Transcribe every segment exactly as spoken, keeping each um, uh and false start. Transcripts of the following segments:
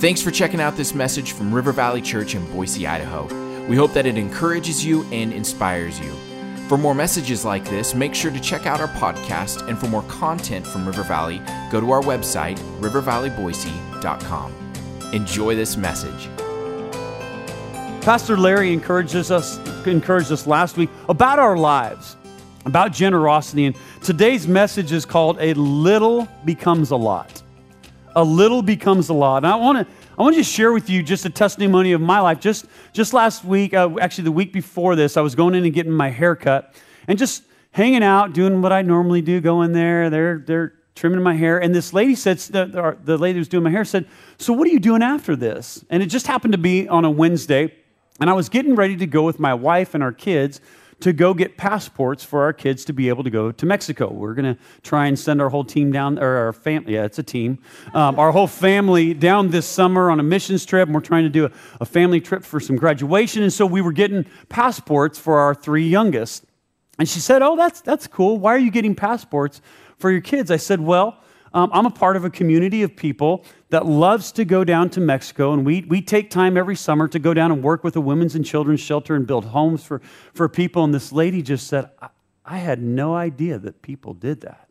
Thanks for checking out this message from River Valley Church in Boise, Idaho. We hope that it encourages you and inspires you. For more messages like this, make sure to check out our podcast, and for more content from River Valley, go to our website, river valley boise dot com. Enjoy this message. Pastor Larry encourages us, encouraged us last week about our lives, about generosity, and today's message is called A Little Becomes a Lot. A little becomes a lot. And I want to I want to just share with you just a testimony of my life. Just just last week, uh, actually the week before this, I was going in and getting my hair cut and just hanging out, doing what I normally do, going there, they're they're trimming my hair. And this lady said, the, the lady who was doing my hair said, "So what are you doing after this?" And it just happened to be on a Wednesday, and I was getting ready to go with my wife and our kids to go get passports for our kids to be able to go to Mexico. We're going to try and send our whole team down, or our family, yeah, it's a team, um, our whole family down this summer on a missions trip, and we're trying to do a, a family trip for some graduation, and so we were getting passports for our three youngest. And she said, "Oh, that's that's cool. Why are you getting passports for your kids?" I said, "Well, Um, I'm a part of a community of people that loves to go down to Mexico, and we we take time every summer to go down and work with a women's and children's shelter and build homes for, for people." And this lady just said, I, I had no idea that people did that.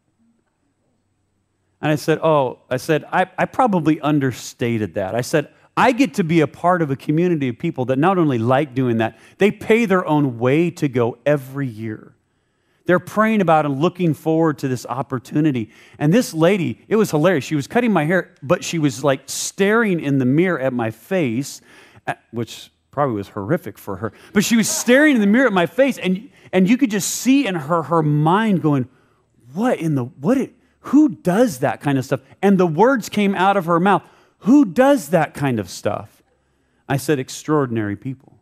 And I said, oh, I said, I, I probably understated that. I said, I get to be a part of a community of people that not only like doing that, they pay their own way to go every year. They're praying about and looking forward to this opportunity. And this lady, it was hilarious. She was cutting my hair, but she was like staring in the mirror at my face, which probably was horrific for her. But she was staring in the mirror at my face, and and you could just see in her her mind going, "What in the what? It, who does that kind of stuff?" And the words came out of her mouth, "Who does that kind of stuff?" I said, "Extraordinary people.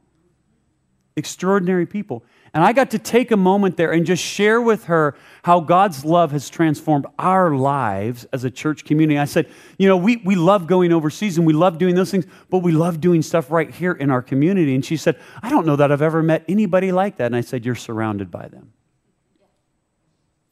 Extraordinary people." And I got to take a moment there and just share with her how God's love has transformed our lives as a church community. I said, you know, we, we love going overseas and we love doing those things, but we love doing stuff right here in our community. And she said, "I don't know that I've ever met anybody like that." And I said, "You're surrounded by them."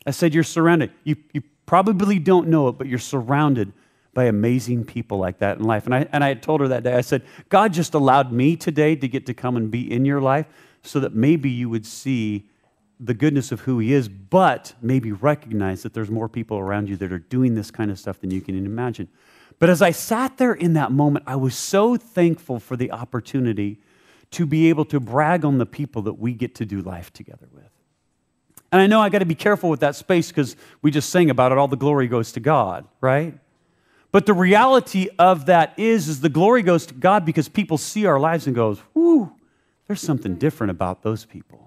I said, "You're surrounded. You, you probably don't know it, but you're surrounded by amazing people like that in life." And I, and I had told her that day, I said, "God just allowed me today to get to come and be in your life, so that maybe you would see the goodness of who He is, but maybe recognize that there's more people around you that are doing this kind of stuff than you can imagine." But as I sat there in that moment, I was so thankful for the opportunity to be able to brag on the people that we get to do life together with. And I know I got to be careful with that space because we just sang about it, all the glory goes to God, right? But the reality of that is, is the glory goes to God because people see our lives and goes, "Whoo, there's something different about those people."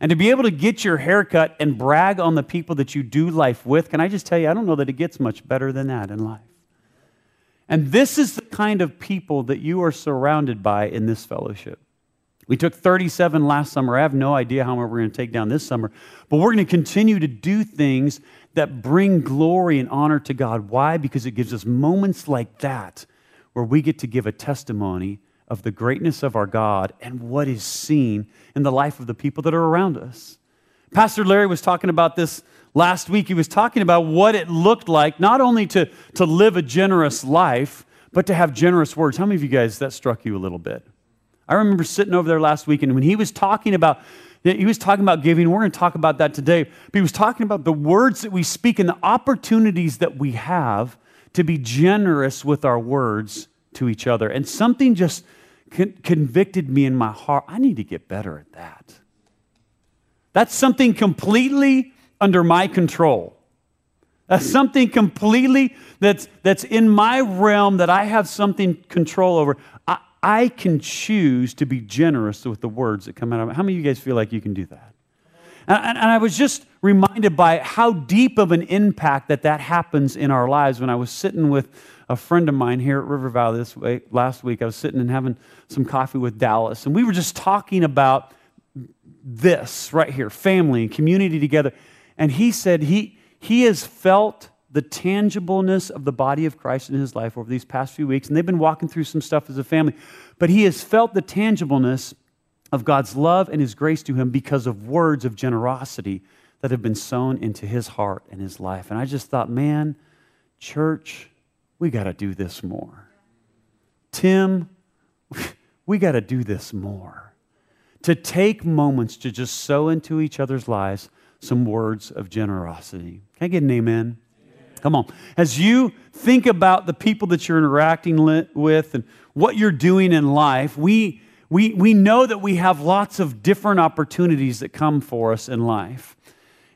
And to be able to get your haircut and brag on the people that you do life with, can I just tell you, I don't know that it gets much better than that in life. And this is the kind of people that you are surrounded by in this fellowship. We took thirty-seven last summer. I have no idea how many we're going to take down this summer, but we're going to continue to do things that bring glory and honor to God. Why? Because it gives us moments like that where we get to give a testimony of the greatness of our God and what is seen in the life of the people that are around us. Pastor Larry was talking about this last week. He was talking about what it looked like, not only to, to live a generous life, but to have generous words. How many of you guys, that struck you a little bit? I remember sitting over there last week, and when he was talking about, he was talking about giving, we're going to talk about that today, but he was talking about the words that we speak and the opportunities that we have to be generous with our words to each other. And something just convicted me in my heart. I need to get better at that. That's something completely under my control. That's something completely that's that's in my realm that I have something control over. I, I can choose to be generous with the words that come out of me. How many of you guys feel like you can do that? And, and I was just reminded by how deep of an impact that that happens in our lives. When I was sitting with a friend of mine here at River Valley this way, last week, I was sitting and having some coffee with Dallas, and we were just talking about this right here, family and community together. And he said he he has felt the tangibleness of the body of Christ in his life over these past few weeks, and they've been walking through some stuff as a family, but he has felt the tangibleness of God's love and His grace to him because of words of generosity that have been sown into his heart and his life. And I just thought, man, church, we got to do this more. Tim, we got to do this more. To take moments to just sow into each other's lives some words of generosity. Can I get an amen? Come on. As you think about the people that you're interacting with and what you're doing in life, we, we, we know that we have lots of different opportunities that come for us in life.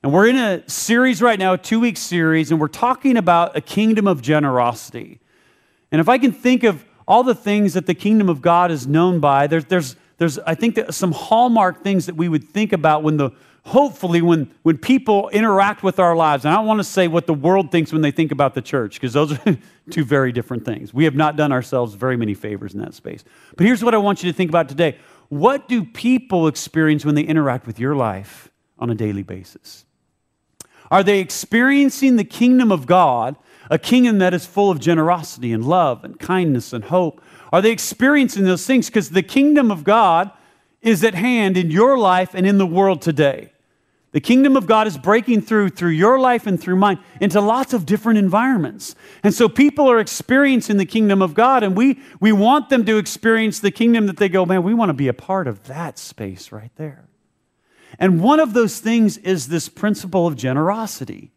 And we're in a series right now, a two-week series, and we're talking about a kingdom of generosity. And if I can think of all the things that the kingdom of God is known by, there's, there's, there's I think, that some hallmark things that we would think about when the Hopefully, when, when people interact with our lives, and I don't want to say what the world thinks when they think about the church, because those are two very different things. We have not done ourselves very many favors in that space. But here's what I want you to think about today. What do people experience when they interact with your life on a daily basis? Are they experiencing the kingdom of God, a kingdom that is full of generosity and love and kindness and hope? Are they experiencing those things? Because the kingdom of God is at hand in your life and in the world today. The kingdom of God is breaking through, through your life and through mine, into lots of different environments. And so people are experiencing the kingdom of God, and we, we want them to experience the kingdom that they go, man, we want to be a part of that space right there. And one of those things is this principle of generosity.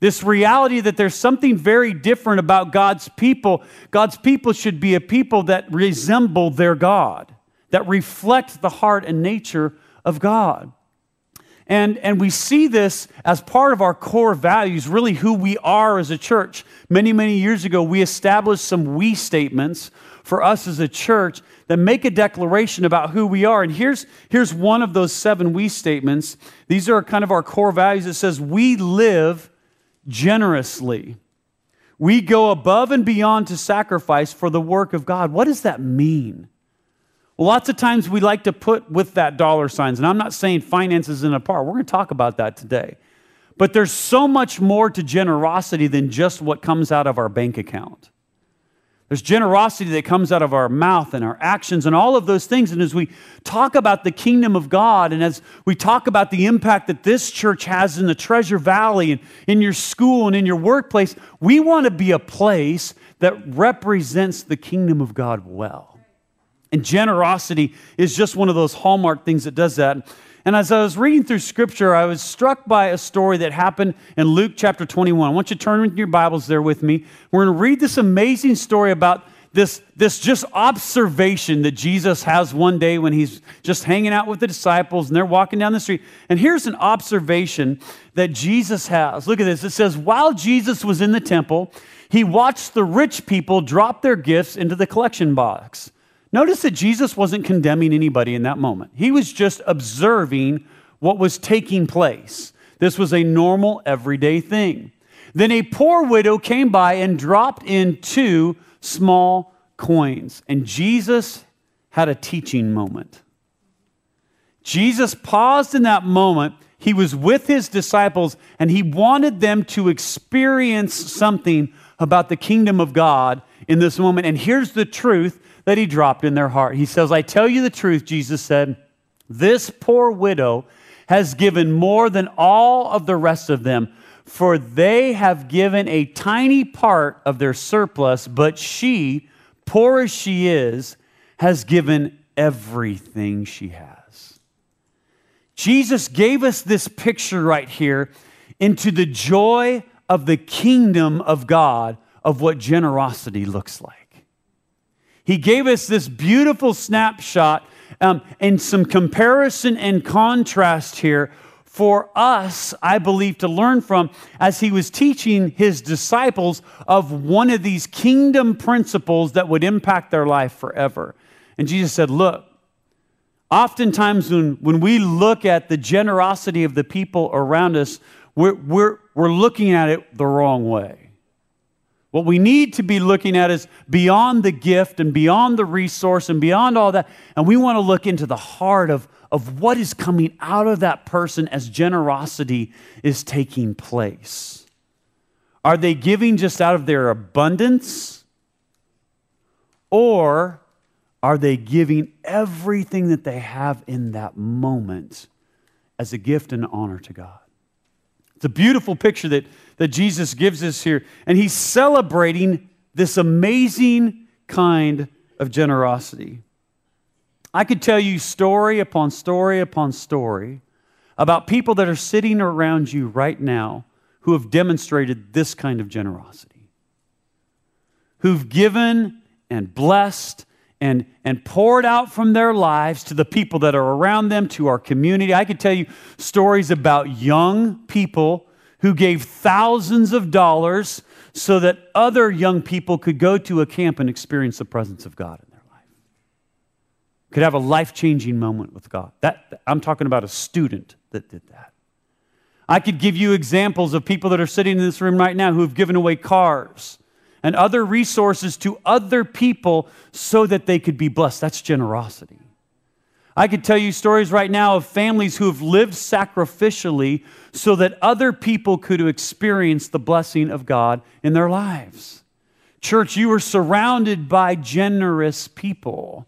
This reality that there's something very different about God's people. God's people should be a people that resemble their God, that reflect the heart and nature of God. And, and we see this as part of our core values, really who we are as a church. Many, many years ago, we established some we statements for us as a church that make a declaration about who we are. And here's, here's one of those seven we statements. These are kind of our core values. It says, we live generously. We go above and beyond to sacrifice for the work of God. What does that mean? Lots of times we like to put with that dollar signs, and I'm not saying finances in a part. We're going to talk about that today. But there's so much more to generosity than just what comes out of our bank account. There's generosity that comes out of our mouth and our actions and all of those things. And as we talk about the kingdom of God, and as we talk about the impact that this church has in the Treasure Valley and in your school and in your workplace, we want to be a place that represents the kingdom of God well. And generosity is just one of those hallmark things that does that. And as I was reading through Scripture, I was struck by a story that happened in Luke chapter twenty-one. I want you to turn in your Bibles there with me. We're going to read this amazing story about this, this just observation that Jesus has one day when he's just hanging out with the disciples and they're walking down the street. And here's an observation that Jesus has. Look at this. It says, while Jesus was in the temple, he watched the rich people drop their gifts into the collection box. Notice that Jesus wasn't condemning anybody in that moment. He was just observing what was taking place. This was a normal, everyday thing. Then a poor widow came by and dropped in two small coins. And Jesus had a teaching moment. Jesus paused in that moment. He was with his disciples, and he wanted them to experience something about the kingdom of God in this moment. And here's the truth that he dropped in their heart. He says, I tell you the truth, Jesus said, this poor widow has given more than all of the rest of them, for they have given a tiny part of their surplus, but she, poor as she is, has given everything she has. Jesus gave us this picture right here into the joy of the kingdom of God, of what generosity looks like. He gave us this beautiful snapshot um, and some comparison and contrast here for us, I believe, to learn from as he was teaching his disciples of one of these kingdom principles that would impact their life forever. And Jesus said, look, oftentimes when, when we look at the generosity of the people around us, we're, we're, we're looking at it the wrong way. What we need to be looking at is beyond the gift and beyond the resource and beyond all that. And we want to look into the heart of, of what is coming out of that person as generosity is taking place. Are they giving just out of their abundance? Or are they giving everything that they have in that moment as a gift and honor to God? It's a beautiful picture that, that Jesus gives us here. And he's celebrating this amazing kind of generosity. I could tell you story upon story upon story about people that are sitting around you right now who have demonstrated this kind of generosity, who've given and blessed and, and poured out from their lives to the people that are around them, to our community. I could tell you stories about young people who gave thousands of dollars so that other young people could go to a camp and experience the presence of God in their life, could have a life-changing moment with God. That, I'm talking about a student that did that. I could give you examples of people that are sitting in this room right now who have given away cars and other resources to other people so that they could be blessed. That's generosity. I could tell you stories right now of families who have lived sacrificially so that other people could experience the blessing of God in their lives. Church, you are surrounded by generous people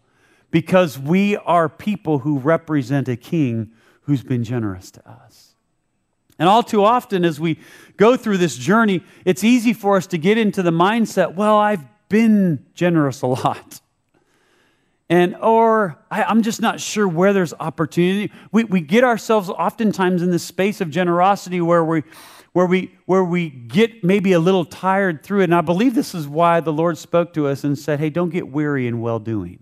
because we are people who represent a king who's been generous to us. And all too often as we go through this journey, it's easy for us to get into the mindset, well, I've been generous a lot. And or I, I'm just not sure where there's opportunity. We we get ourselves oftentimes in this space of generosity where we where we where we get maybe a little tired through it. And I believe this is why the Lord spoke to us and said, hey, don't get weary in well doing.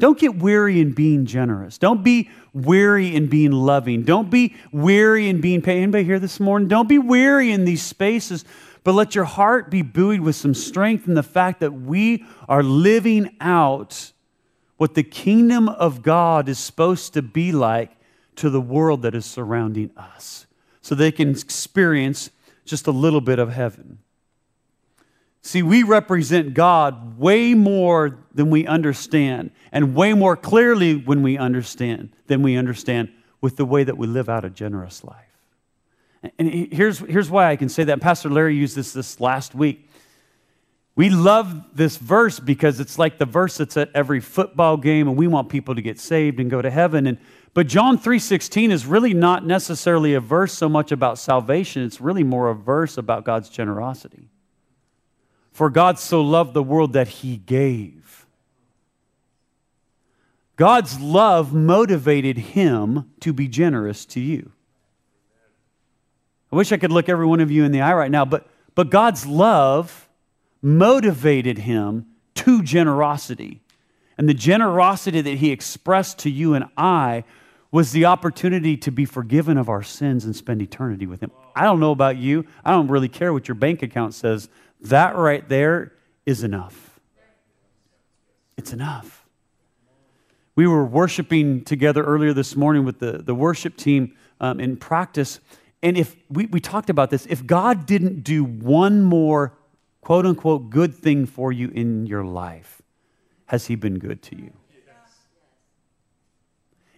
Don't get weary in being generous. Don't be weary in being loving. Don't be weary in being patient. Anybody here this morning? Don't be weary in these spaces. But let your heart be buoyed with some strength in the fact that we are living out what the kingdom of God is supposed to be like to the world that is surrounding us, so they can experience just a little bit of heaven. See, we represent God way more than we understand, and way more clearly when we understand than we understand with the way that we live out a generous life. And here's, here's why I can say that. Pastor Larry used this this last week. We love this verse because it's like the verse that's at every football game, and we want people to get saved and go to heaven. And but John three sixteen is really not necessarily a verse so much about salvation. It's really more a verse about God's generosity. For God so loved the world that he gave. God's love motivated him to be generous to you. I wish I could look every one of you in the eye right now, but, but God's love motivated him to generosity. And the generosity that he expressed to you and I was the opportunity to be forgiven of our sins and spend eternity with him. I don't know about you. I don't really care what your bank account says. That right there is enough. It's enough. We were worshiping together earlier this morning with the, the worship team um, in practice. And if we, we talked about this, if God didn't do one more quote unquote good thing for you in your life, has he been good to you? Yes.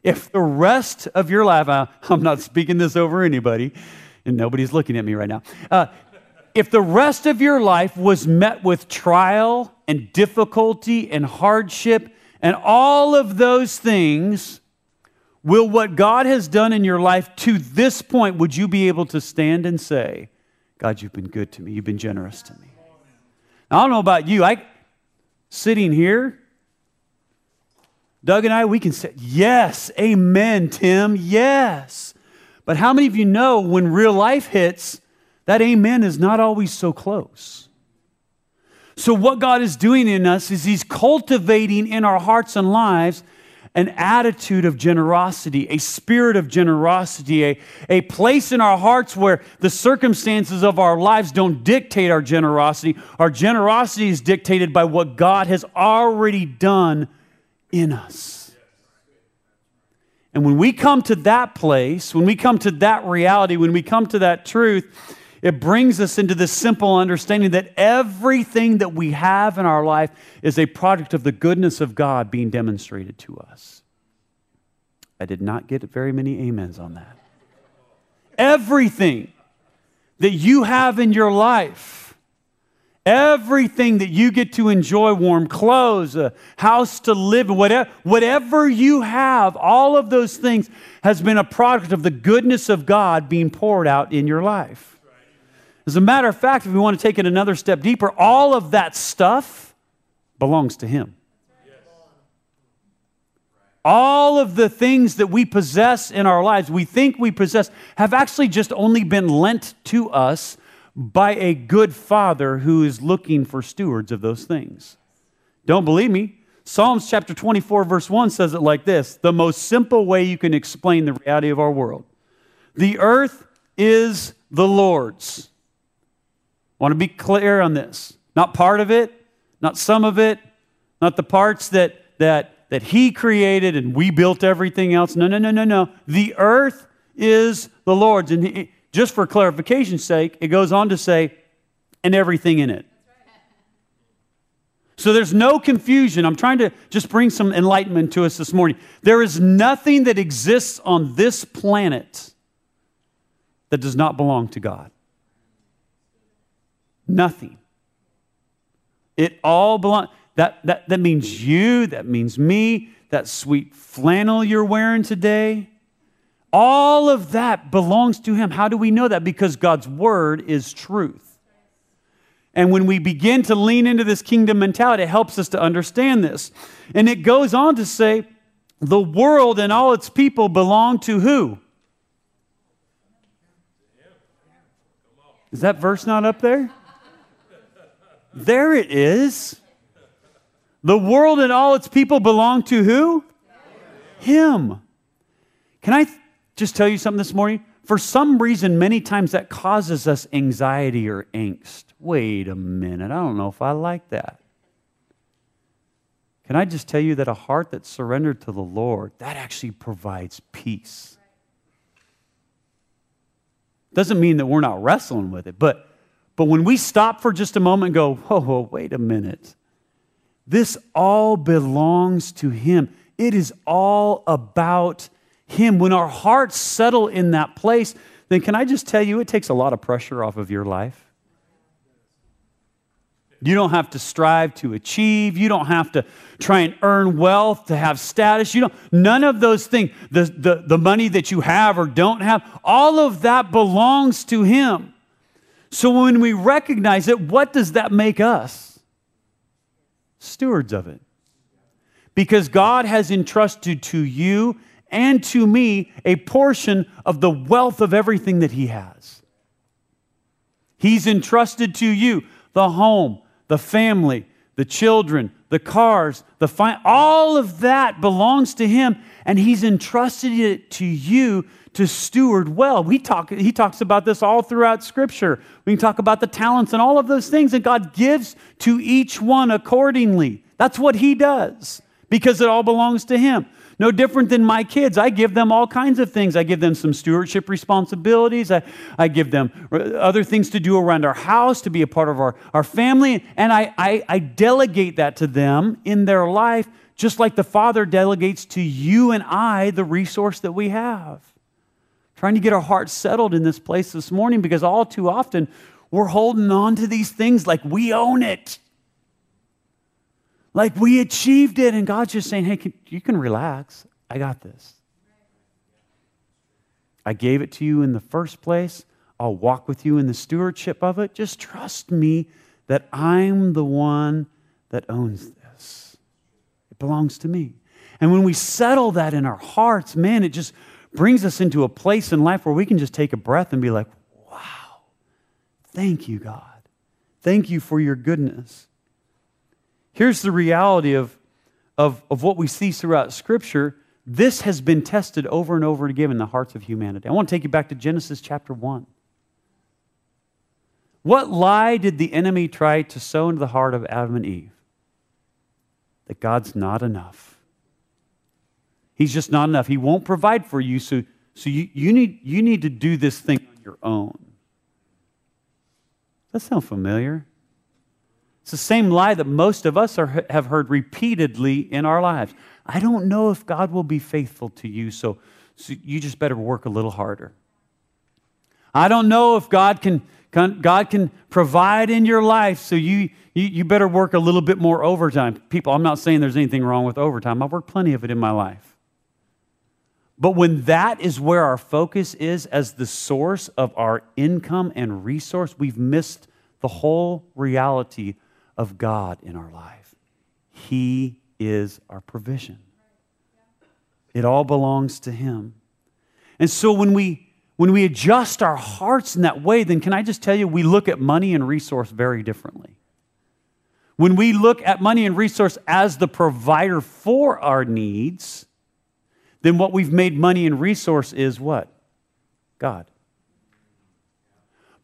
If the rest of your life, I, I'm not speaking this over anybody, and nobody's looking at me right now. Uh, if the rest of your life was met with trial and difficulty and hardship and all of those things, will what God has done in your life to this point, would you be able to stand and say, God, you've been good to me. You've been generous to me. Now, I don't know about you. I, sitting here, Doug and I, we can say, yes, amen, Tim, yes. But how many of you know when real life hits, that amen is not always so close? So what God is doing in us is he's cultivating in our hearts and lives an attitude of generosity, a spirit of generosity, a, a place in our hearts where the circumstances of our lives don't dictate our generosity. Our generosity is dictated by what God has already done in us. And when we come to that place, when we come to that reality, when we come to that truth, it brings us into this simple understanding that everything that we have in our life is a product of the goodness of God being demonstrated to us. I did not get very many amens on that. Everything that you have in your life, everything that you get to enjoy, warm clothes, a house to live in, whatever, whatever you have, all of those things has been a product of the goodness of God being poured out in your life. As a matter of fact, if we want to take it another step deeper, all of that stuff belongs to Him. All of the things that we possess in our lives, we think we possess, have actually just only been lent to us by a good father who is looking for stewards of those things. Don't believe me? Psalms chapter twenty-four verse one says it like this, the most simple way you can explain the reality of our world. The earth is the Lord's. I want to be clear on this. Not part of it, not some of it, not the parts that that that He created and we built everything else. No, no, no, no, no. The earth is the Lord's. And he, just for clarification's sake, it goes on to say, and everything in it. So there's no confusion. I'm trying to just bring some enlightenment to us this morning. There is nothing that exists on this planet that does not belong to God. Nothing. It all belongs. That, that, that means you, that means me, that sweet flannel you're wearing today. All of that belongs to Him. How do we know that? Because God's Word is truth. And when we begin to lean into this kingdom mentality, it helps us to understand this. And it goes on to say, the world and all its people belong to who? Is that verse not up there? There it is. The world and all its people belong to who? Him. Him. Can I th- just tell you something this morning? For some reason, many times that causes us anxiety or angst. Wait a minute, I don't know if I like that. Can I just tell you that a heart that's surrendered to the Lord, that actually provides peace. Doesn't mean that we're not wrestling with it, but, but when we stop for just a moment and go, whoa, whoa, wait a minute. This all belongs to Him. It is all about Him. When our hearts settle in that place, then can I just tell you, it takes a lot of pressure off of your life. You don't have to strive to achieve. You don't have to try and earn wealth to have status. You don't, none of those things, the, the, the money that you have or don't have, all of that belongs to Him. So when we recognize it, what does that make us? Stewards of it. Because God has entrusted to you and to me a portion of the wealth of everything that He has. He's entrusted to you the home, the family, the children, the cars, the fine, all of that belongs to Him, and He's entrusted it to you to steward well. We talk, he talks about this all throughout Scripture. We can talk about the talents and all of those things that God gives to each one accordingly. That's what He does because it all belongs to Him. No different than my kids. I give them all kinds of things. I give them some stewardship responsibilities. I, I give them other things to do around our house, to be a part of our, our family. And I, I, I delegate that to them in their life, just like the Father delegates to you and I the resource that we have. Trying to get our hearts settled in this place this morning because all too often we're holding on to these things like we own it. Like we achieved it. And God's just saying, hey, can, you can relax. I got this. I gave it to you in the first place. I'll walk with you in the stewardship of it. Just trust me that I'm the one that owns this. It belongs to me. And when we settle that in our hearts, man, it just brings us into a place in life where we can just take a breath and be like, wow, thank you, God. Thank you for your goodness. Here's the reality of, of, of what we see throughout Scripture. This has been tested over and over again in the hearts of humanity. I want to take you back to Genesis chapter one. What lie did the enemy try to sow into the heart of Adam and Eve? That God's not enough. He's just not enough. He won't provide for you, so, so you, you, need, you need to do this thing on your own. That sounds familiar. It's the same lie that most of us are, have heard repeatedly in our lives. I don't know if God will be faithful to you, so, so you just better work a little harder. I don't know if God can, can, God can provide in your life, so you, you, you better work a little bit more overtime. People, I'm not saying there's anything wrong with overtime. I've worked plenty of it in my life. But when that is where our focus is as the source of our income and resource, we've missed the whole reality of God in our life. He is our provision. It all belongs to Him. And so when we, when we adjust our hearts in that way, then can I just tell you, we look at money and resource very differently. When we look at money and resource as the provider for our needs, then what we've made money and resource is what? God.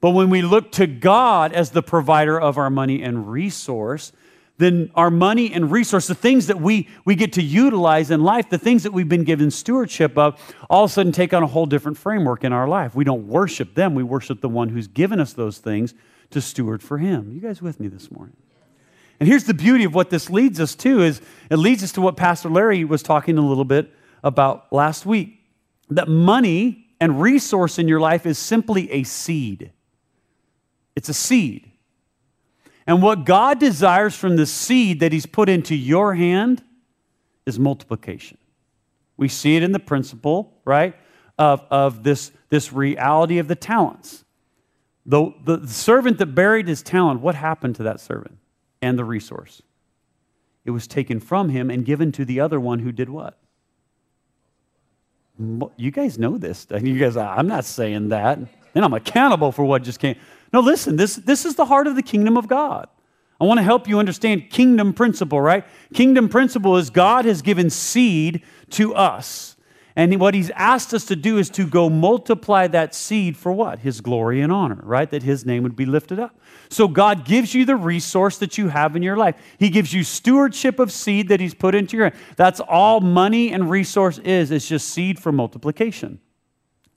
But when we look to God as the provider of our money and resource, then our money and resource, the things that we, we get to utilize in life, the things that we've been given stewardship of, all of a sudden take on a whole different framework in our life. We don't worship them. We worship the one who's given us those things to steward for Him. You guys with me this morning? And here's the beauty of what this leads us to is it leads us to what Pastor Larry was talking a little bit about last week, that money and resource in your life is simply a seed. It's a seed. And what God desires from the seed that He's put into your hand is multiplication. We see it in the principle, right, of, of this, this reality of the talents. The, the, the servant that buried his talent, what happened to that servant and the resource? It was taken from him and given to the other one who did what? You guys know this. You guys, I'm not saying that. And I'm accountable for what just came. No, listen, this, this is the heart of the kingdom of God. I want to help you understand kingdom principle, right? Kingdom principle is God has given seed to us. And what He's asked us to do is to go multiply that seed for what? His glory and honor, right? That His name would be lifted up. So God gives you the resource that you have in your life. He gives you stewardship of seed that He's put into your hand. That's all money and resource is. It's just seed for multiplication.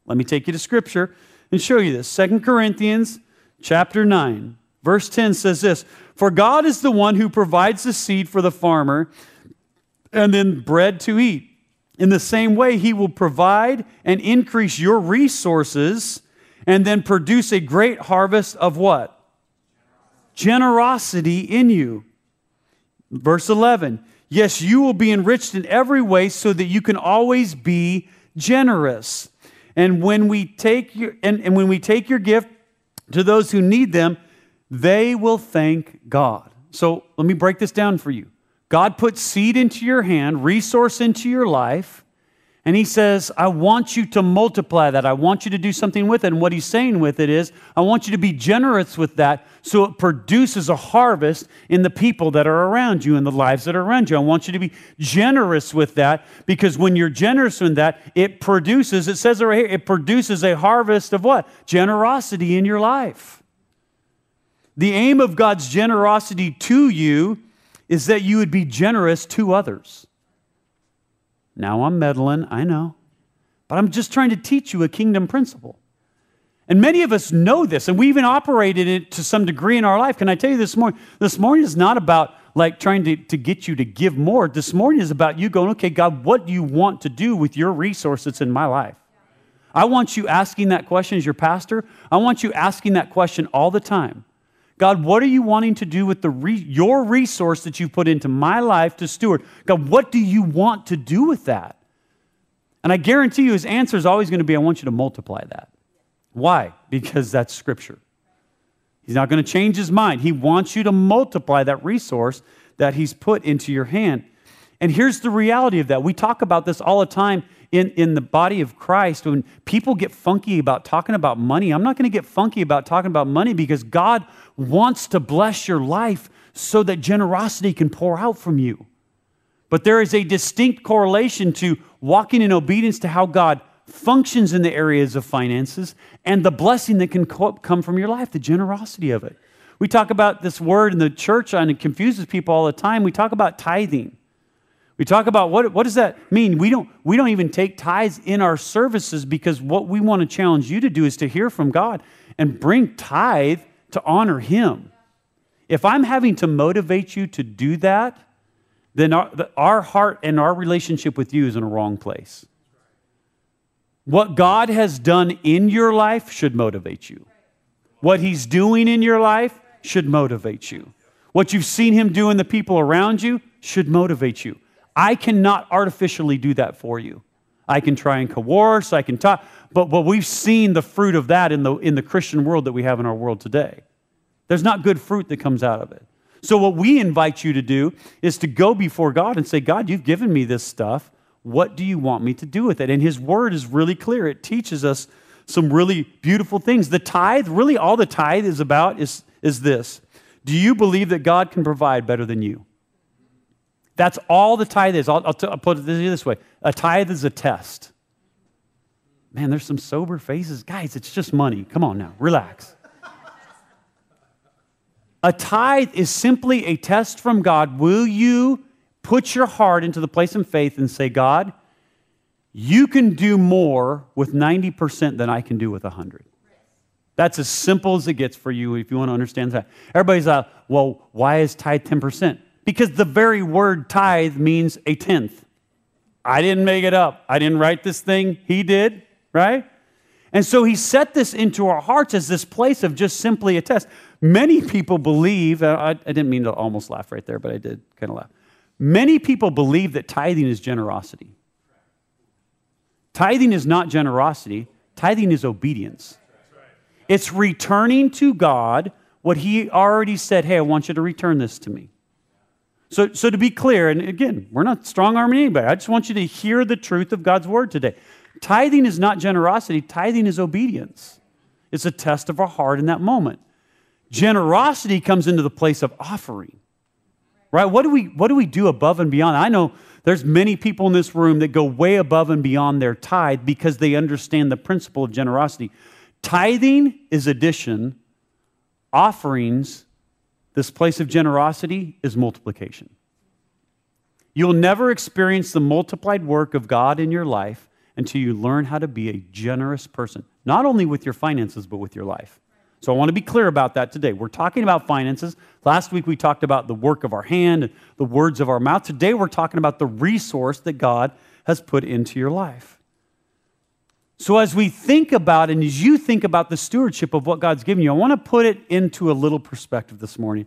Let me take you to Scripture and show you this. Second Corinthians... Chapter nine, verse ten says this, "For God is the one who provides the seed for the farmer and then bread to eat. In the same way, He will provide and increase your resources and then produce a great harvest of what? Generosity in you." Verse eleven, "Yes, you will be enriched in every way so that you can always be generous. And when we take your, and, and when we take your gift, to those who need them, they will thank God." So let me break this down for you. God puts seed into your hand, resource into your life, and He says, I want you to multiply that. I want you to do something with it. And what He's saying with it is, I want you to be generous with that so it produces a harvest in the people that are around you and the lives that are around you. I want you to be generous with that because when you're generous with that, it produces, it says it right here, it produces a harvest of what? Generosity in your life. The aim of God's generosity to you is that you would be generous to others. Now I'm meddling, I know. But I'm just trying to teach you a kingdom principle. And many of us know this, and we even operated it to some degree in our life. Can I tell you this morning? This morning is not about like trying to, to get you to give more. This morning is about you going, okay, God, what do you want to do with your resource that's in my life? I want you asking that question as your pastor. I want you asking that question all the time. God, what are you wanting to do with the re- your resource that you put into my life to steward? God, what do you want to do with that? And I guarantee you his answer is always going to be, I want you to multiply that. Why? Because that's Scripture. He's not going to change His mind. He wants you to multiply that resource that He's put into your hand. And here's the reality of that. We talk about this all the time in, in the body of Christ. When people get funky about talking about money, I'm not going to get funky about talking about money because God wants to bless your life so that generosity can pour out from you. But there is a distinct correlation to walking in obedience to how God functions in the areas of finances and the blessing that can co- come from your life, the generosity of it. We talk about this word in the church and it confuses people all the time. We talk about tithing. We talk about what, what does that mean? We don't, we don't even take tithes in our services because what we want to challenge you to do is to hear from God and bring tithe to honor Him. If I'm having to motivate you to do that, then our, the, our heart and our relationship with you is in a wrong place. What God has done in your life should motivate you. What He's doing in your life should motivate you. What you've seen Him do in the people around you should motivate you. I cannot artificially do that for you. I can try and coerce, I can talk, but, but we've seen the fruit of that in the, in the Christian world that we have in our world today. There's not good fruit that comes out of it. So what we invite you to do is to go before God and say, God, you've given me this stuff. What do you want me to do with it? And his word is really clear. It teaches us some really beautiful things. The tithe, really all the tithe is about is, is this. Do you believe that God can provide better than you? That's all the tithe is. I'll, I'll, t- I'll put it this way. A tithe is a test. Man, there's some sober faces. Guys, it's just money. Come on now, relax. A tithe is simply a test from God. Will you put your heart into the place of faith and say, God, you can do more with ninety percent than I can do with one hundred. That's as simple as it gets for you if you want to understand that. Everybody's like, well, why is tithe ten percent? Because the very word tithe means a tenth. I didn't make it up. I didn't write this thing. He did, right? And so he set this into our hearts as this place of just simply a test. Many people believe, I, I didn't mean to almost laugh right there, but I did kind of laugh. Many people believe that tithing is generosity. Tithing is not generosity. Tithing is obedience. It's returning to God what he already said, hey, I want you to return this to me. So, so to be clear, and again, we're not strong-arming anybody. I just want you to hear the truth of God's word today. Tithing is not generosity. Tithing is obedience. It's a test of our heart in that moment. Generosity comes into the place of offering, right? What do we, what do we do above and beyond? I know there's many people in this room that go way above and beyond their tithe because they understand the principle of generosity. Tithing is addition. Offerings, this place of generosity, is multiplication. You'll never experience the multiplied work of God in your life until you learn how to be a generous person, not only with your finances, but with your life. So I want to be clear about that today. We're talking about finances. Last week we talked about the work of our hand and the words of our mouth. Today we're talking about the resource that God has put into your life. So as we think about, and as you think about the stewardship of what God's given you, I want to put it into a little perspective this morning.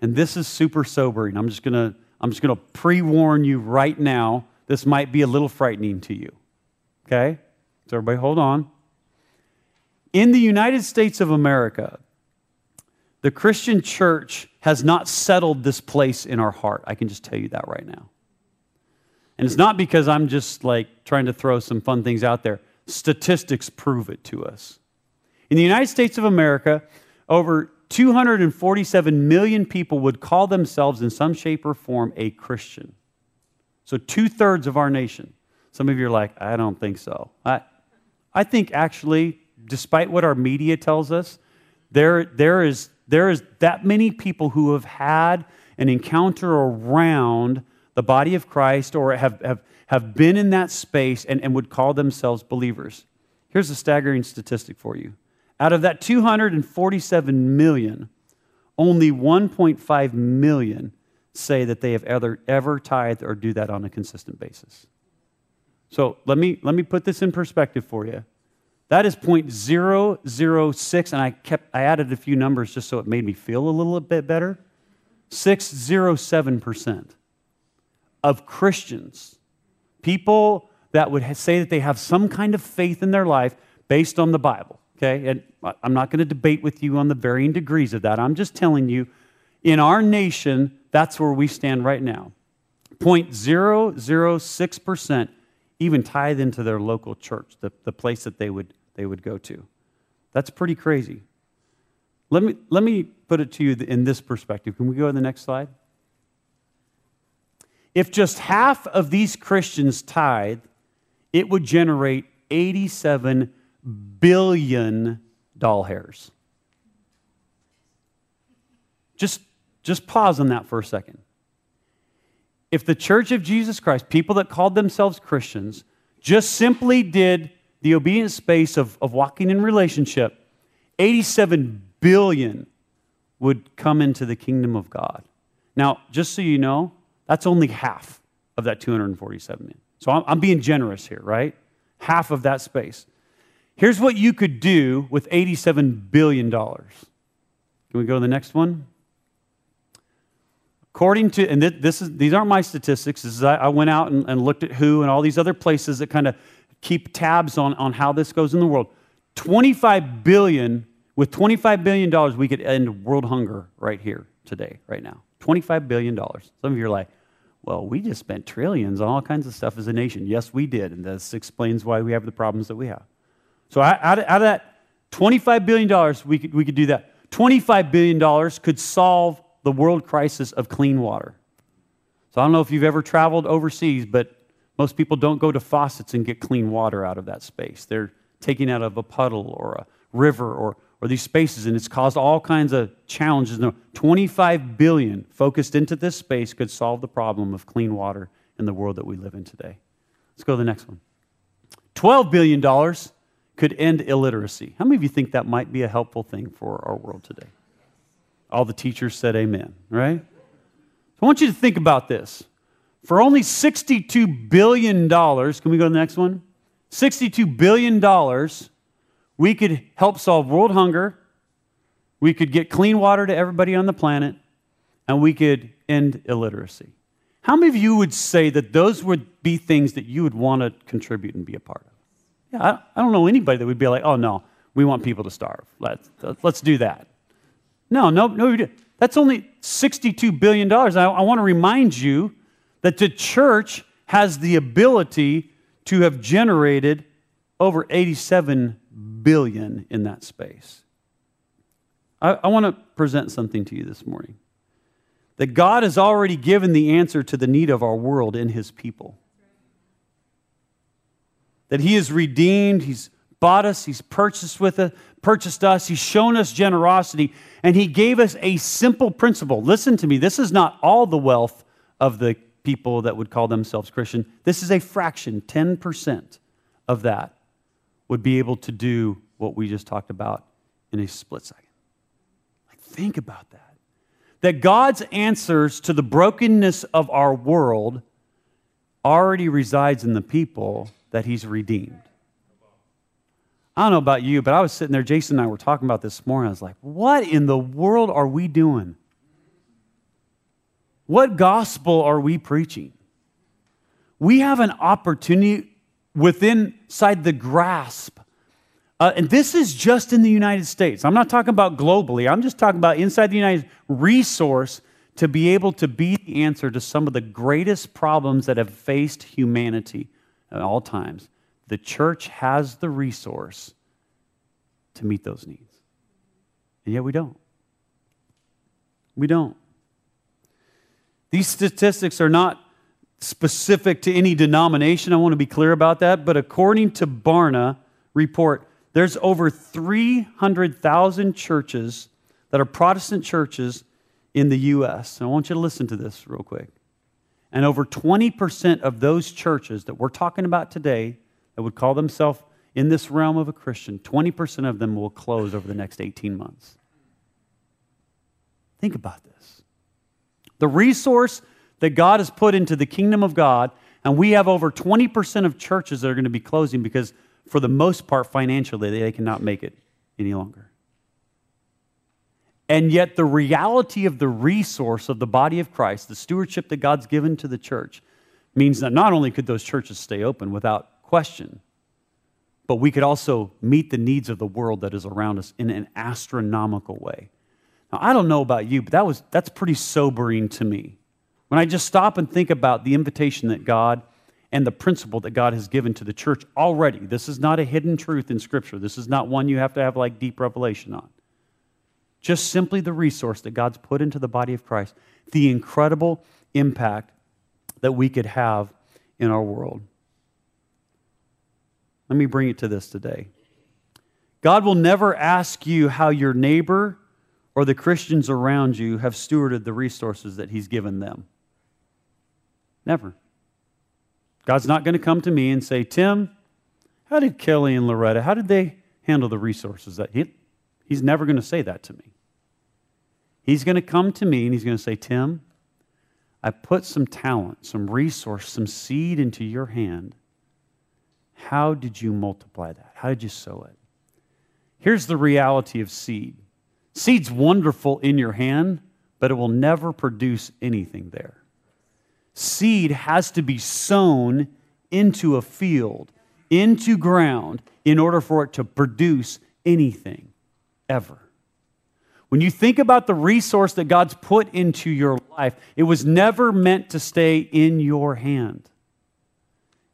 And this is super sobering. I'm just going to, I'm just going to pre-warn you right now. This might be a little frightening to you. Okay? So everybody hold on. In the United States of America, the Christian church has not settled this place in our heart. I can just tell you that right now. And it's not because I'm just like trying to throw some fun things out there. Statistics prove it to us. In the United States of America, over two hundred forty-seven million people would call themselves in some shape or form a Christian. So two-thirds of our nation. Some of you are like, I don't think so. I, I think actually, despite what our media tells us, there, there is, there is that many people who have had an encounter around the body of Christ or have, have, have been in that space and, and would call themselves believers. Here's a staggering statistic for you. Out of that two hundred forty-seven million, only one point five million say that they have ever, ever tithed or do that on a consistent basis. So let me, let me put this in perspective for you. That is zero point zero zero six, and I kept I added a few numbers just so it made me feel a little bit better. six point zero seven percent of Christians, people that would say that they have some kind of faith in their life based on the Bible, okay? And I'm not going to debate with you on the varying degrees of that. I'm just telling you, in our nation, that's where we stand right now. zero point zero zero six percent even tithe into their local church, the, the place that they would they would go to. That's pretty crazy. Let me, let me put it to you in this perspective. Can we go to the next slide? If just half of these Christians tithe, it would generate eighty-seven billion doll hairs. Just, just pause on that for a second. If the Church of Jesus Christ, people that called themselves Christians, just simply did the obedient space of, of walking in relationship, eighty-seven billion would come into the kingdom of God. Now, just so you know, that's only half of that two hundred forty-seven million. So I'm, I'm being generous here, right? Half of that space. Here's what you could do with eighty-seven billion dollars. Can we go to the next one? According to, and this is, these aren't my statistics. This is, I went out and, and looked at W H O and all these other places that kind of keep tabs on, on how this goes in the world. twenty-five billion, with twenty-five billion dollars, we could end world hunger right here today, right now. twenty-five billion dollars. Some of you are like, well, we just spent trillions on all kinds of stuff as a nation. Yes, we did, and this explains why we have the problems that we have. So out of that twenty-five billion dollars, we could, we could do that. twenty-five billion dollars could solve the world crisis of clean water. So I don't know if you've ever traveled overseas, but most people don't go to faucets and get clean water out of that space. They're taking out of a puddle or a river or, or these spaces, and it's caused all kinds of challenges. No, twenty-five billion dollars focused into this space could solve the problem of clean water in the world that we live in today. Let's go to the next one. twelve billion dollars could end illiteracy. How many of you think that might be a helpful thing for our world today? All the teachers said amen, right? So I want you to think about this. For only sixty-two billion dollars, can we go to the next one? sixty-two billion dollars, we could help solve world hunger, we could get clean water to everybody on the planet, and we could end illiteracy. How many of you would say that those would be things that you would want to contribute and be a part of? Yeah, I don't know anybody that would be like, oh no, we want people to starve. Let's, let's do that. No, no, no. That's only sixty-two billion dollars. I, I want to remind you that the church has the ability to have generated over eighty-seven billion dollars in that space. I, I want to present something to you this morning. That God has already given the answer to the need of our world in His people. That He is redeemed, He's bought us, He's purchased with us, purchased us, He's shown us generosity, and He gave us a simple principle. Listen to me, this is not all the wealth of the people that would call themselves Christian. This is a fraction, ten percent of that would be able to do what we just talked about in a split second. Like, think about that. That God's answers to the brokenness of our world already resides in the people that He's redeemed. I don't know about you, but I was sitting there, Jason and I were talking about this morning, I was like, what in the world are we doing? What gospel are we preaching? We have an opportunity within inside the grasp. Uh, and this is just in the United States. I'm not talking about globally. I'm just talking about inside the United States, resource to be able to be the answer to some of the greatest problems that have faced humanity at all times. The church has the resource to meet those needs. And yet we don't. We don't. These statistics are not specific to any denomination. I want to be clear about that. But according to Barna report, there's over three hundred thousand churches that are Protestant churches in the U S And I want you to listen to this real quick. And over twenty percent of those churches that we're talking about today that would call themselves in this realm of a Christian, twenty percent of them will close over the next eighteen months. Think about this. The resource that God has put into the kingdom of God, and we have over twenty percent of churches that are going to be closing because for the most part financially they cannot make it any longer. And yet the reality of the resource of the body of Christ, the stewardship that God's given to the church, means that not only could those churches stay open without question, but we could also meet the needs of the world that is around us in an astronomical way. Now, I don't know about you, but that was that's pretty sobering to me. When I just stop and think about the invitation that God and the principle that God has given to the church already, this is not a hidden truth in Scripture. This is not one you have to have like deep revelation on. Just simply the resource that God's put into the body of Christ, the incredible impact that we could have in our world. Let me bring it to this today. God will never ask you how your neighbor or the Christians around you have stewarded the resources that He's given them. Never. God's not going to come to me and say, Tim, how did Kelly and Loretta, how did they handle the resources that he... He's never going to say that to me. He's going to come to me and He's going to say, Tim, I put some talent, some resource, some seed into your hand. How did you multiply that? How did you sow it? Here's the reality of seed. Seed's wonderful in your hand, but it will never produce anything there. Seed has to be sown into a field, into ground, in order for it to produce anything. Ever. When you think about the resource that God's put into your life, it was never meant to stay in your hand.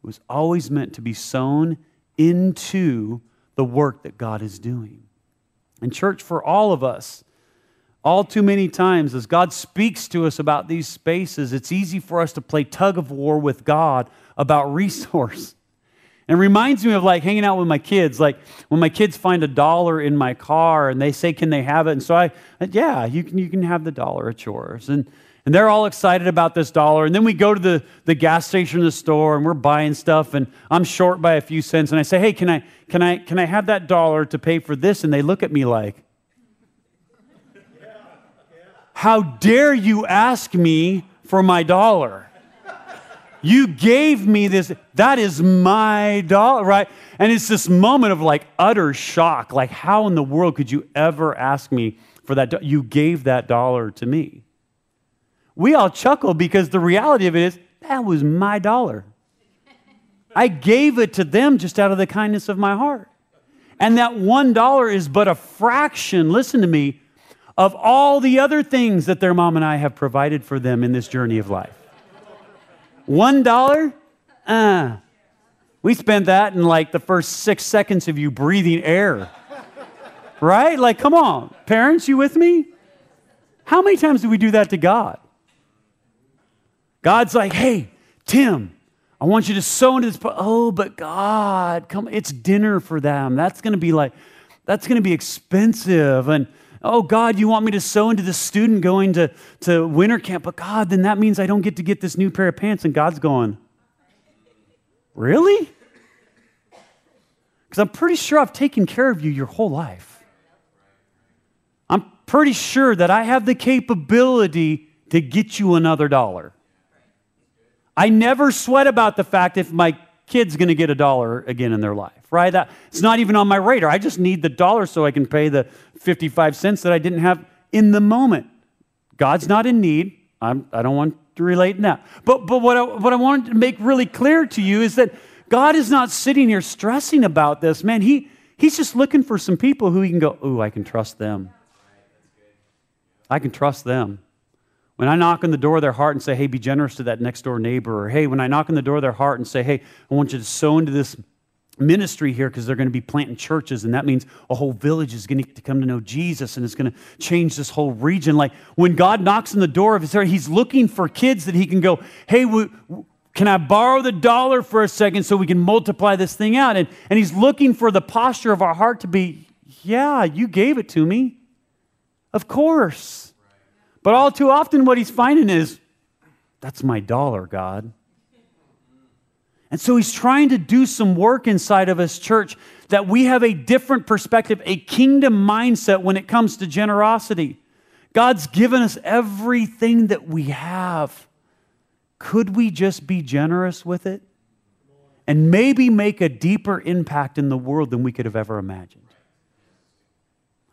It was always meant to be sown into the work that God is doing. And church, for all of us, all too many times as God speaks to us about these spaces, it's easy for us to play tug of war with God about resource. And it reminds me of like hanging out with my kids. Like when my kids find a dollar in my car and they say, can they have it? And so I, yeah, you can you can have the dollar, it's yours. And and they're all excited about this dollar. And then we go to the, the gas station or the store and we're buying stuff and I'm short by a few cents. And I say, hey, can I can I can I have that dollar to pay for this? And they look at me like, how dare you ask me for my dollar? You gave me this, that is my dollar, right? And it's this moment of like utter shock. Like, how in the world could you ever ask me for that? Do- you gave that dollar to me. We all chuckle because the reality of it is, that was my dollar. I gave it to them just out of the kindness of my heart. And that one dollar is but a fraction, listen to me, of all the other things that their mom and I have provided for them in this journey of life. One dollar? Uh, we spent that in like the first six seconds of you breathing air. Right? Like, come on. Parents, you with me? How many times do we do that to God? God's like, hey, Tim, I want you to sow into this. Po- oh, but God, come, it's dinner for them. That's going to be like, that's going to be expensive. And oh, God, you want me to sow into the student going to, to winter camp, but God, then that means I don't get to get this new pair of pants. And God's going, really? Because I'm pretty sure I've taken care of you your whole life. I'm pretty sure that I have the capability to get you another dollar. I never sweat about the fact if my kid's going to get a dollar again in their life, right? That, it's not even on my radar. I just need the dollar so I can pay the fifty-five cents that I didn't have in the moment. God's not in need. I'm, I don't want to relate in that. But, but what I, what I wanted to make really clear to you is that God is not sitting here stressing about this. Man, he, he's just looking for some people who he can go, ooh, I can trust them. I can trust them. When I knock on the door of their heart and say, hey, be generous to that next door neighbor. Or hey, when I knock on the door of their heart and say, hey, I want you to sow into this ministry here because they're going to be planting churches. And that means a whole village is going to get to come to know Jesus and it's going to change this whole region. Like when God knocks on the door of his heart, he's looking for kids that he can go, hey, we, can I borrow the dollar for a second so we can multiply this thing out? And, and he's looking for the posture of our heart to be, yeah, you gave it to me. Of course. But all too often what he's finding is, that's my dollar, God. And so he's trying to do some work inside of us, church, that we have a different perspective, a kingdom mindset when it comes to generosity. God's given us everything that we have. Could we just be generous with it? And maybe make a deeper impact in the world than we could have ever imagined.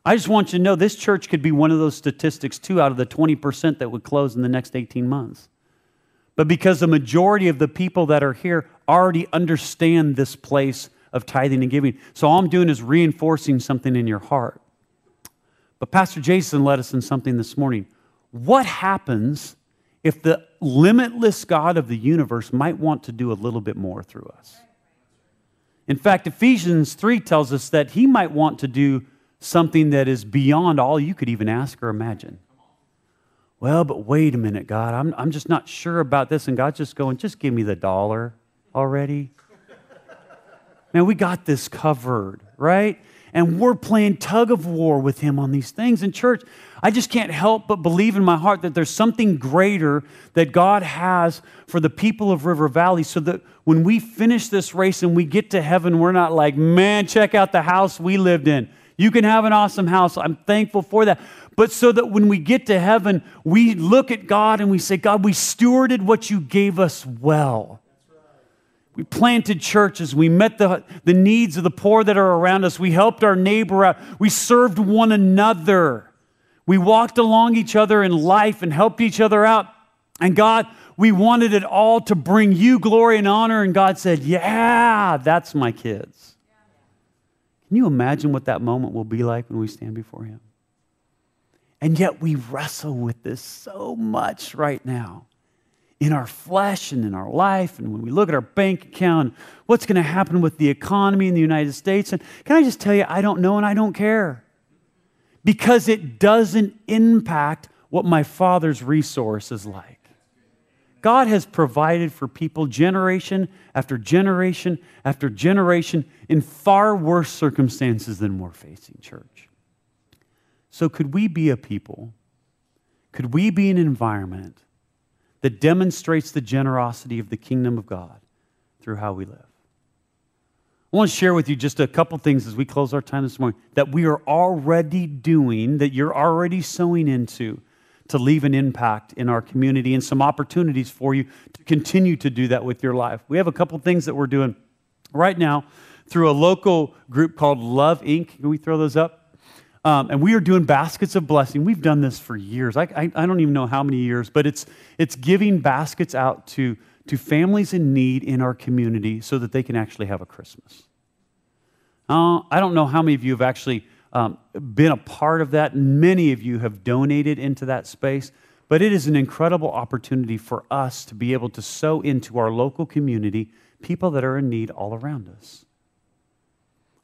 I just want you to know this church could be one of those statistics too out of the twenty percent that would close in the next eighteen months. But because the majority of the people that are here already understand this place of tithing and giving. So all I'm doing is reinforcing something in your heart. But Pastor Jason led us in something this morning. What happens if the limitless God of the universe might want to do a little bit more through us? In fact, Ephesians three tells us that he might want to do something that is beyond all you could even ask or imagine. Well, but wait a minute, God. I'm I'm just not sure about this. And God's just going, just give me the dollar already. Man, we got this covered, right? And we're playing tug of war with him on these things. And church, I just can't help but believe in my heart that there's something greater that God has for the people of River Valley so that when we finish this race and we get to heaven, we're not like, man, check out the house we lived in. You can have an awesome house. I'm thankful for that. But so that when we get to heaven, we look at God and we say, God, we stewarded what you gave us well. Right. We planted churches. We met the, the needs of the poor that are around us. We helped our neighbor out. We served one another. We walked along each other in life and helped each other out. And God, we wanted it all to bring you glory and honor. And God said, yeah, that's my kids. Can you imagine what that moment will be like when we stand before him? And yet we wrestle with this so much right now in our flesh and in our life. And when we look at our bank account, what's going to happen with the economy in the United States? And can I just tell you, I don't know and I don't care, because it doesn't impact what my Father's resource is like. God has provided for people generation after generation after generation in far worse circumstances than we're facing, church. So could we be a people, could we be an environment that demonstrates the generosity of the kingdom of God through how we live? I want to share with you just a couple things as we close our time this morning that we are already doing, that you're already sowing into to leave an impact in our community, and some opportunities for you to continue to do that with your life. We have a couple things that we're doing right now through a local group called Love Incorporated. Can we throw those up? Um, and we are doing baskets of blessing. We've done this for years. I, I, I don't even know how many years, but it's it's giving baskets out to, to families in need in our community so that they can actually have a Christmas. Uh, I don't know how many of you have actually um, been a part of that. Many of you have donated into that space, but it is an incredible opportunity for us to be able to sow into our local community people that are in need all around us.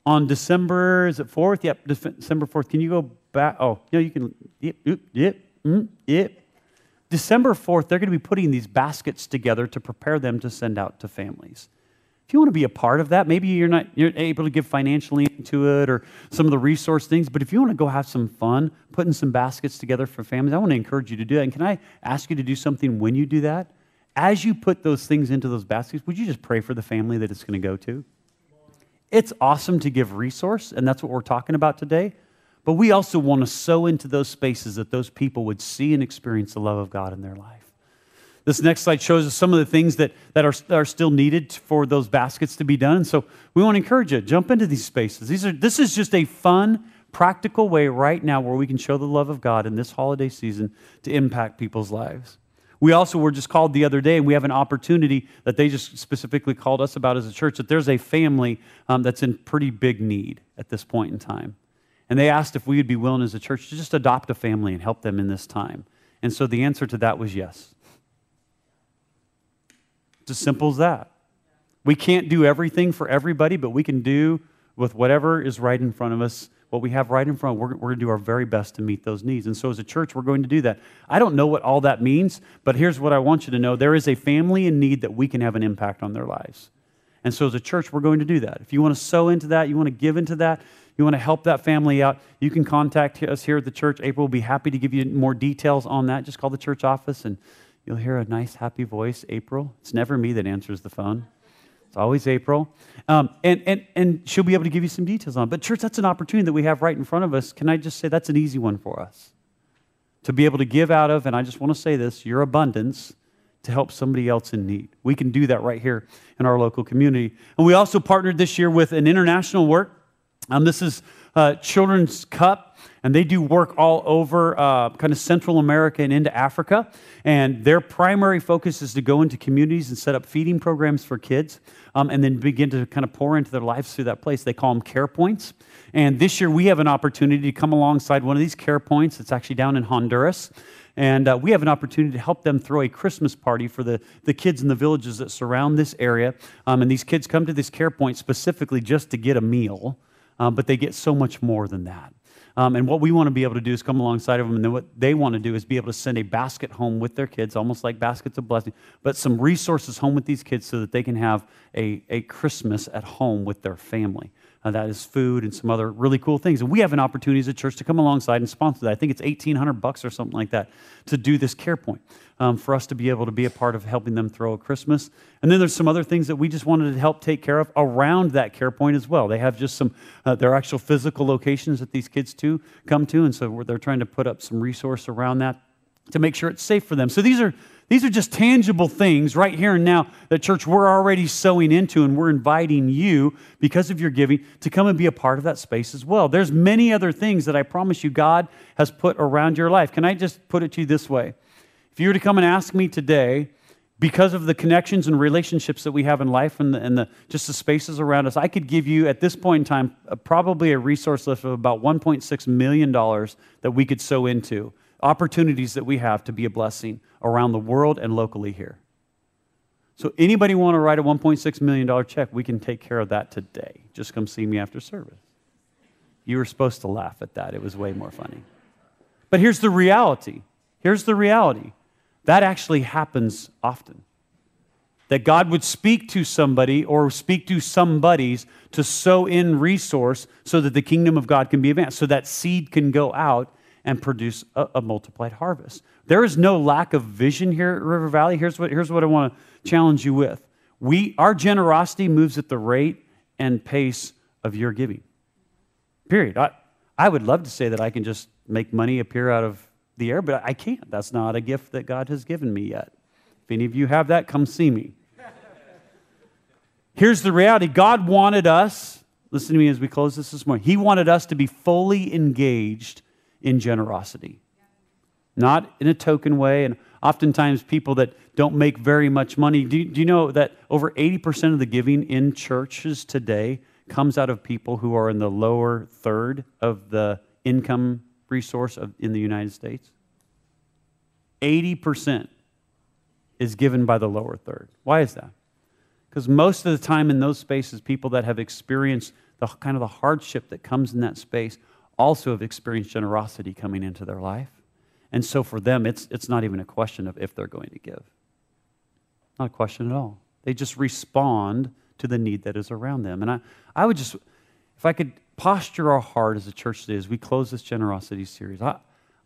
On December, is it fourth? Yep, December fourth. Can you go back? Oh, no, you can. Yep, yep, yep. December fourth, they're going to be putting these baskets together to prepare them to send out to families. If you want to be a part of that, maybe you're not you're able to give financially into it or some of the resource things, but if you want to go have some fun putting some baskets together for families, I want to encourage you to do that. And can I ask you to do something when you do that? As you put those things into those baskets, would you just pray for the family that it's going to go to? It's awesome to give resource, and that's what we're talking about today. But we also want to sow into those spaces that those people would see and experience the love of God in their life. This next slide shows us some of the things that, that are, are still needed for those baskets to be done. And so we want to encourage you, jump into these spaces. These are This is just a fun, practical way right now where we can show the love of God in this holiday season to impact people's lives. We also were just called the other day, and we have an opportunity that they just specifically called us about as a church, that there's a family um, that's in pretty big need at this point in time. And they asked if we would be willing as a church to just adopt a family and help them in this time. And so the answer to that was yes. It's as simple as that. We can't do everything for everybody, but we can do with whatever is right in front of us. What we have right in front, we're, we're going to do our very best to meet those needs. And so as a church, we're going to do that. I don't know what all that means, but here's what I want you to know. There is a family in need that we can have an impact on their lives. And so as a church, we're going to do that. If you want to sow into that, you want to give into that, you want to help that family out, you can contact us here at the church. April will be happy to give you more details on that. Just call the church office, and you'll hear a nice, happy voice, April. It's never me that answers the phone. It's always April, um, and, and, and she'll be able to give you some details on it. But church, that's an opportunity that we have right in front of us. Can I just say that's an easy one for us to be able to give out of, and I just want to say this, your abundance to help somebody else in need. We can do that right here in our local community. And we also partnered this year with an international work. Um, this is uh, Children's Cup, and they do work all over uh, kind of Central America and into Africa. And their primary focus is to go into communities and set up feeding programs for kids um, and then begin to kind of pour into their lives through that place. They call them care points. And this year we have an opportunity to come alongside one of these care points. It's actually down in Honduras. And uh, we have an opportunity to help them throw a Christmas party for the, the kids in the villages that surround this area. Um, and these kids come to this care point specifically just to get a meal, um, but they get so much more than that. Um, and what we want to be able to do is come alongside of them, and then what they want to do is be able to send a basket home with their kids, almost like baskets of blessing, but some resources home with these kids so that they can have a, a Christmas at home with their family. Uh, that is food and some other really cool things. And we have an opportunity as a church to come alongside and sponsor that. I think it's eighteen hundred bucks or something like that to do this care point um, for us to be able to be a part of helping them throw a Christmas. And then there's some other things that we just wanted to help take care of around that care point as well. They have just some, uh, their actual physical locations that these kids to come to. And so they're trying to put up some resource around that to make sure it's safe for them. So these are These are just tangible things right here and now that, church, we're already sowing into, and we're inviting you, because of your giving, to come and be a part of that space as well. There's many other things that I promise you God has put around your life. Can I just put it to you this way? If you were to come and ask me today, because of the connections and relationships that we have in life and, the, and the, just the spaces around us, I could give you at this point in time uh, probably a resource list of about one point six million dollars that we could sow into, opportunities that we have to be a blessing around the world and locally here. So anybody want to write a one point six million dollars check, we can take care of that today. Just come see me after service. You were supposed to laugh at that. It was way more funny. But here's the reality. Here's the reality. That actually happens often. That God would speak to somebody or speak to somebodies to sow in resource so that the kingdom of God can be advanced, so that seed can go out and produce a, a multiplied harvest. There is no lack of vision here at River Valley. Here's what, here's what I want to challenge you with. We, our generosity moves at the rate and pace of your giving. Period. I, I would love to say that I can just make money appear out of the air, but I can't. That's not a gift that God has given me yet. If any of you have that, come see me. Here's the reality. God wanted us, listen to me as we close this this morning, He wanted us to be fully engaged in generosity. Not in a token way, and oftentimes people that don't make very much money. Do you, do you know that over eighty percent of the giving in churches today comes out of people who are in the lower third of the income resource of, in the United States? eighty percent is given by the lower third. Why is that? Because most of the time in those spaces, people that have experienced the kind of the hardship that comes in that space also have experienced generosity coming into their life. And so for them, it's, it's not even a question of if they're going to give. Not a question at all. They just respond to the need that is around them. And I, I would just, if I could posture our heart as a church today as we close this generosity series. I,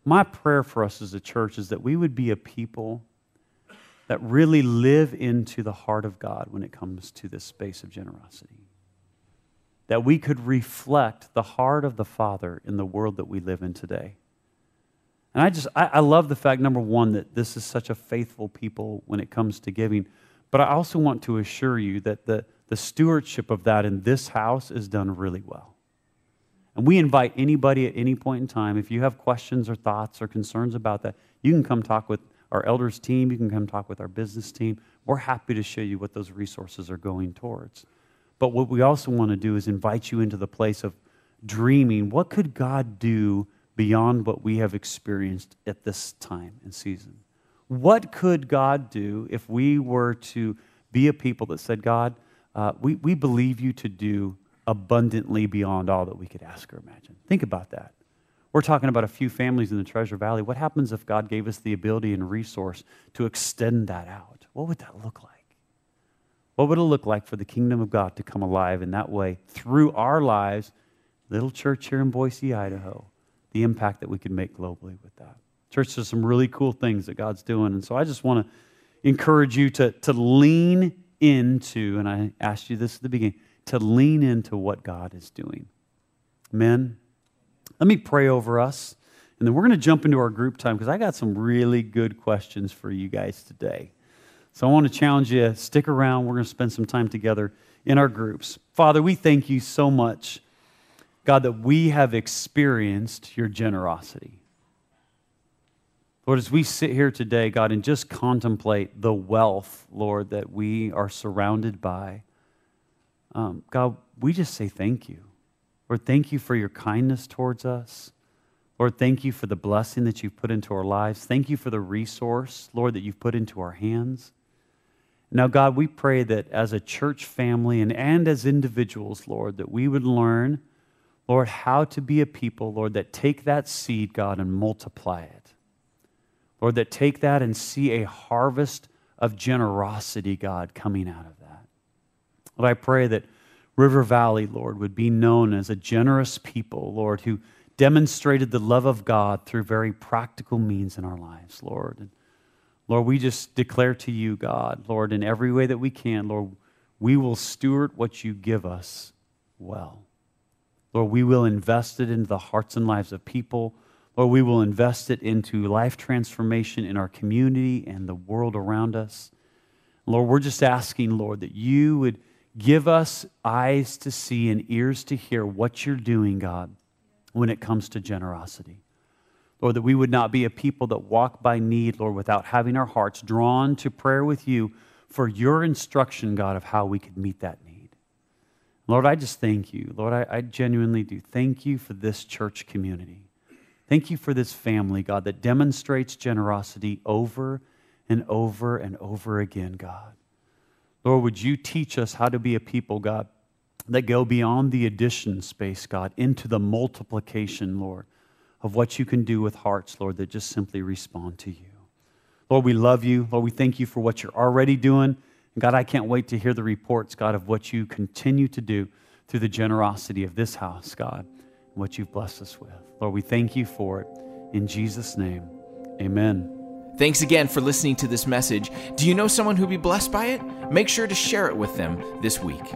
my prayer for us as a church is that we would be a people that really live into the heart of God when it comes to this space of generosity. That we could reflect the heart of the Father in the world that we live in today. And I just, I, I love the fact, number one, that this is such a faithful people when it comes to giving. But I also want to assure you that the, the stewardship of that in this house is done really well. And we invite anybody at any point in time, if you have questions or thoughts or concerns about that, you can come talk with our elders team, you can come talk with our business team. We're happy to show you what those resources are going towards. But what we also want to do is invite you into the place of dreaming, what could God do beyond what we have experienced at this time and season? What could God do if we were to be a people that said, God, uh, we, we believe you to do abundantly beyond all that we could ask or imagine. Think about that. We're talking about a few families in the Treasure Valley. What happens if God gave us the ability and resource to extend that out? What would that look like? What would it look like for the kingdom of God to come alive in that way through our lives, little church here in Boise, Idaho, the impact that we could make globally with that? Church, there's some really cool things that God's doing, and so I just want to encourage you to, to lean into, and I asked you this at the beginning, to lean into what God is doing. Amen? Let me pray over us, and then we're going to jump into our group time because I got some really good questions for you guys today. So I want to challenge you, stick around. We're going to spend some time together in our groups. Father, we thank you so much, God, that we have experienced your generosity. Lord, as we sit here today, God, and just contemplate the wealth, Lord, that we are surrounded by, Um, God, we just say thank you. Lord, thank you for your kindness towards us. Lord, thank you for the blessing that you've put into our lives. Thank you for the resource, Lord, that you've put into our hands. Now, God, we pray that as a church family and, and as individuals, Lord, that we would learn, Lord, how to be a people, Lord, that take that seed, God, and multiply it. Lord, that take that and see a harvest of generosity, God, coming out of that. Lord, I pray that River Valley, Lord, would be known as a generous people, Lord, who demonstrated the love of God through very practical means in our lives, Lord. And Lord, we just declare to you, God, Lord, in every way that we can, Lord, we will steward what you give us well. Lord, we will invest it into the hearts and lives of people. Lord, we will invest it into life transformation in our community and the world around us. Lord, we're just asking, Lord, that you would give us eyes to see and ears to hear what you're doing, God, when it comes to generosity. Lord, that we would not be a people that walk by need, Lord, without having our hearts drawn to prayer with you for your instruction, God, of how we could meet that need. Lord, I just thank you. Lord, I, I genuinely do. Thank you for this church community. Thank you for this family, God, that demonstrates generosity over and over and over again, God. Lord, would you teach us how to be a people, God, that go beyond the addition space, God, into the multiplication, Lord, of what you can do with hearts, Lord, that just simply respond to you. Lord, we love you. Lord, we thank you for what you're already doing. And God, I can't wait to hear the reports, God, of what you continue to do through the generosity of this house, God, and what you've blessed us with. Lord, we thank you for it. In Jesus' name, amen. Thanks again for listening to this message. Do you know someone who'd be blessed by it? Make sure to share it with them this week.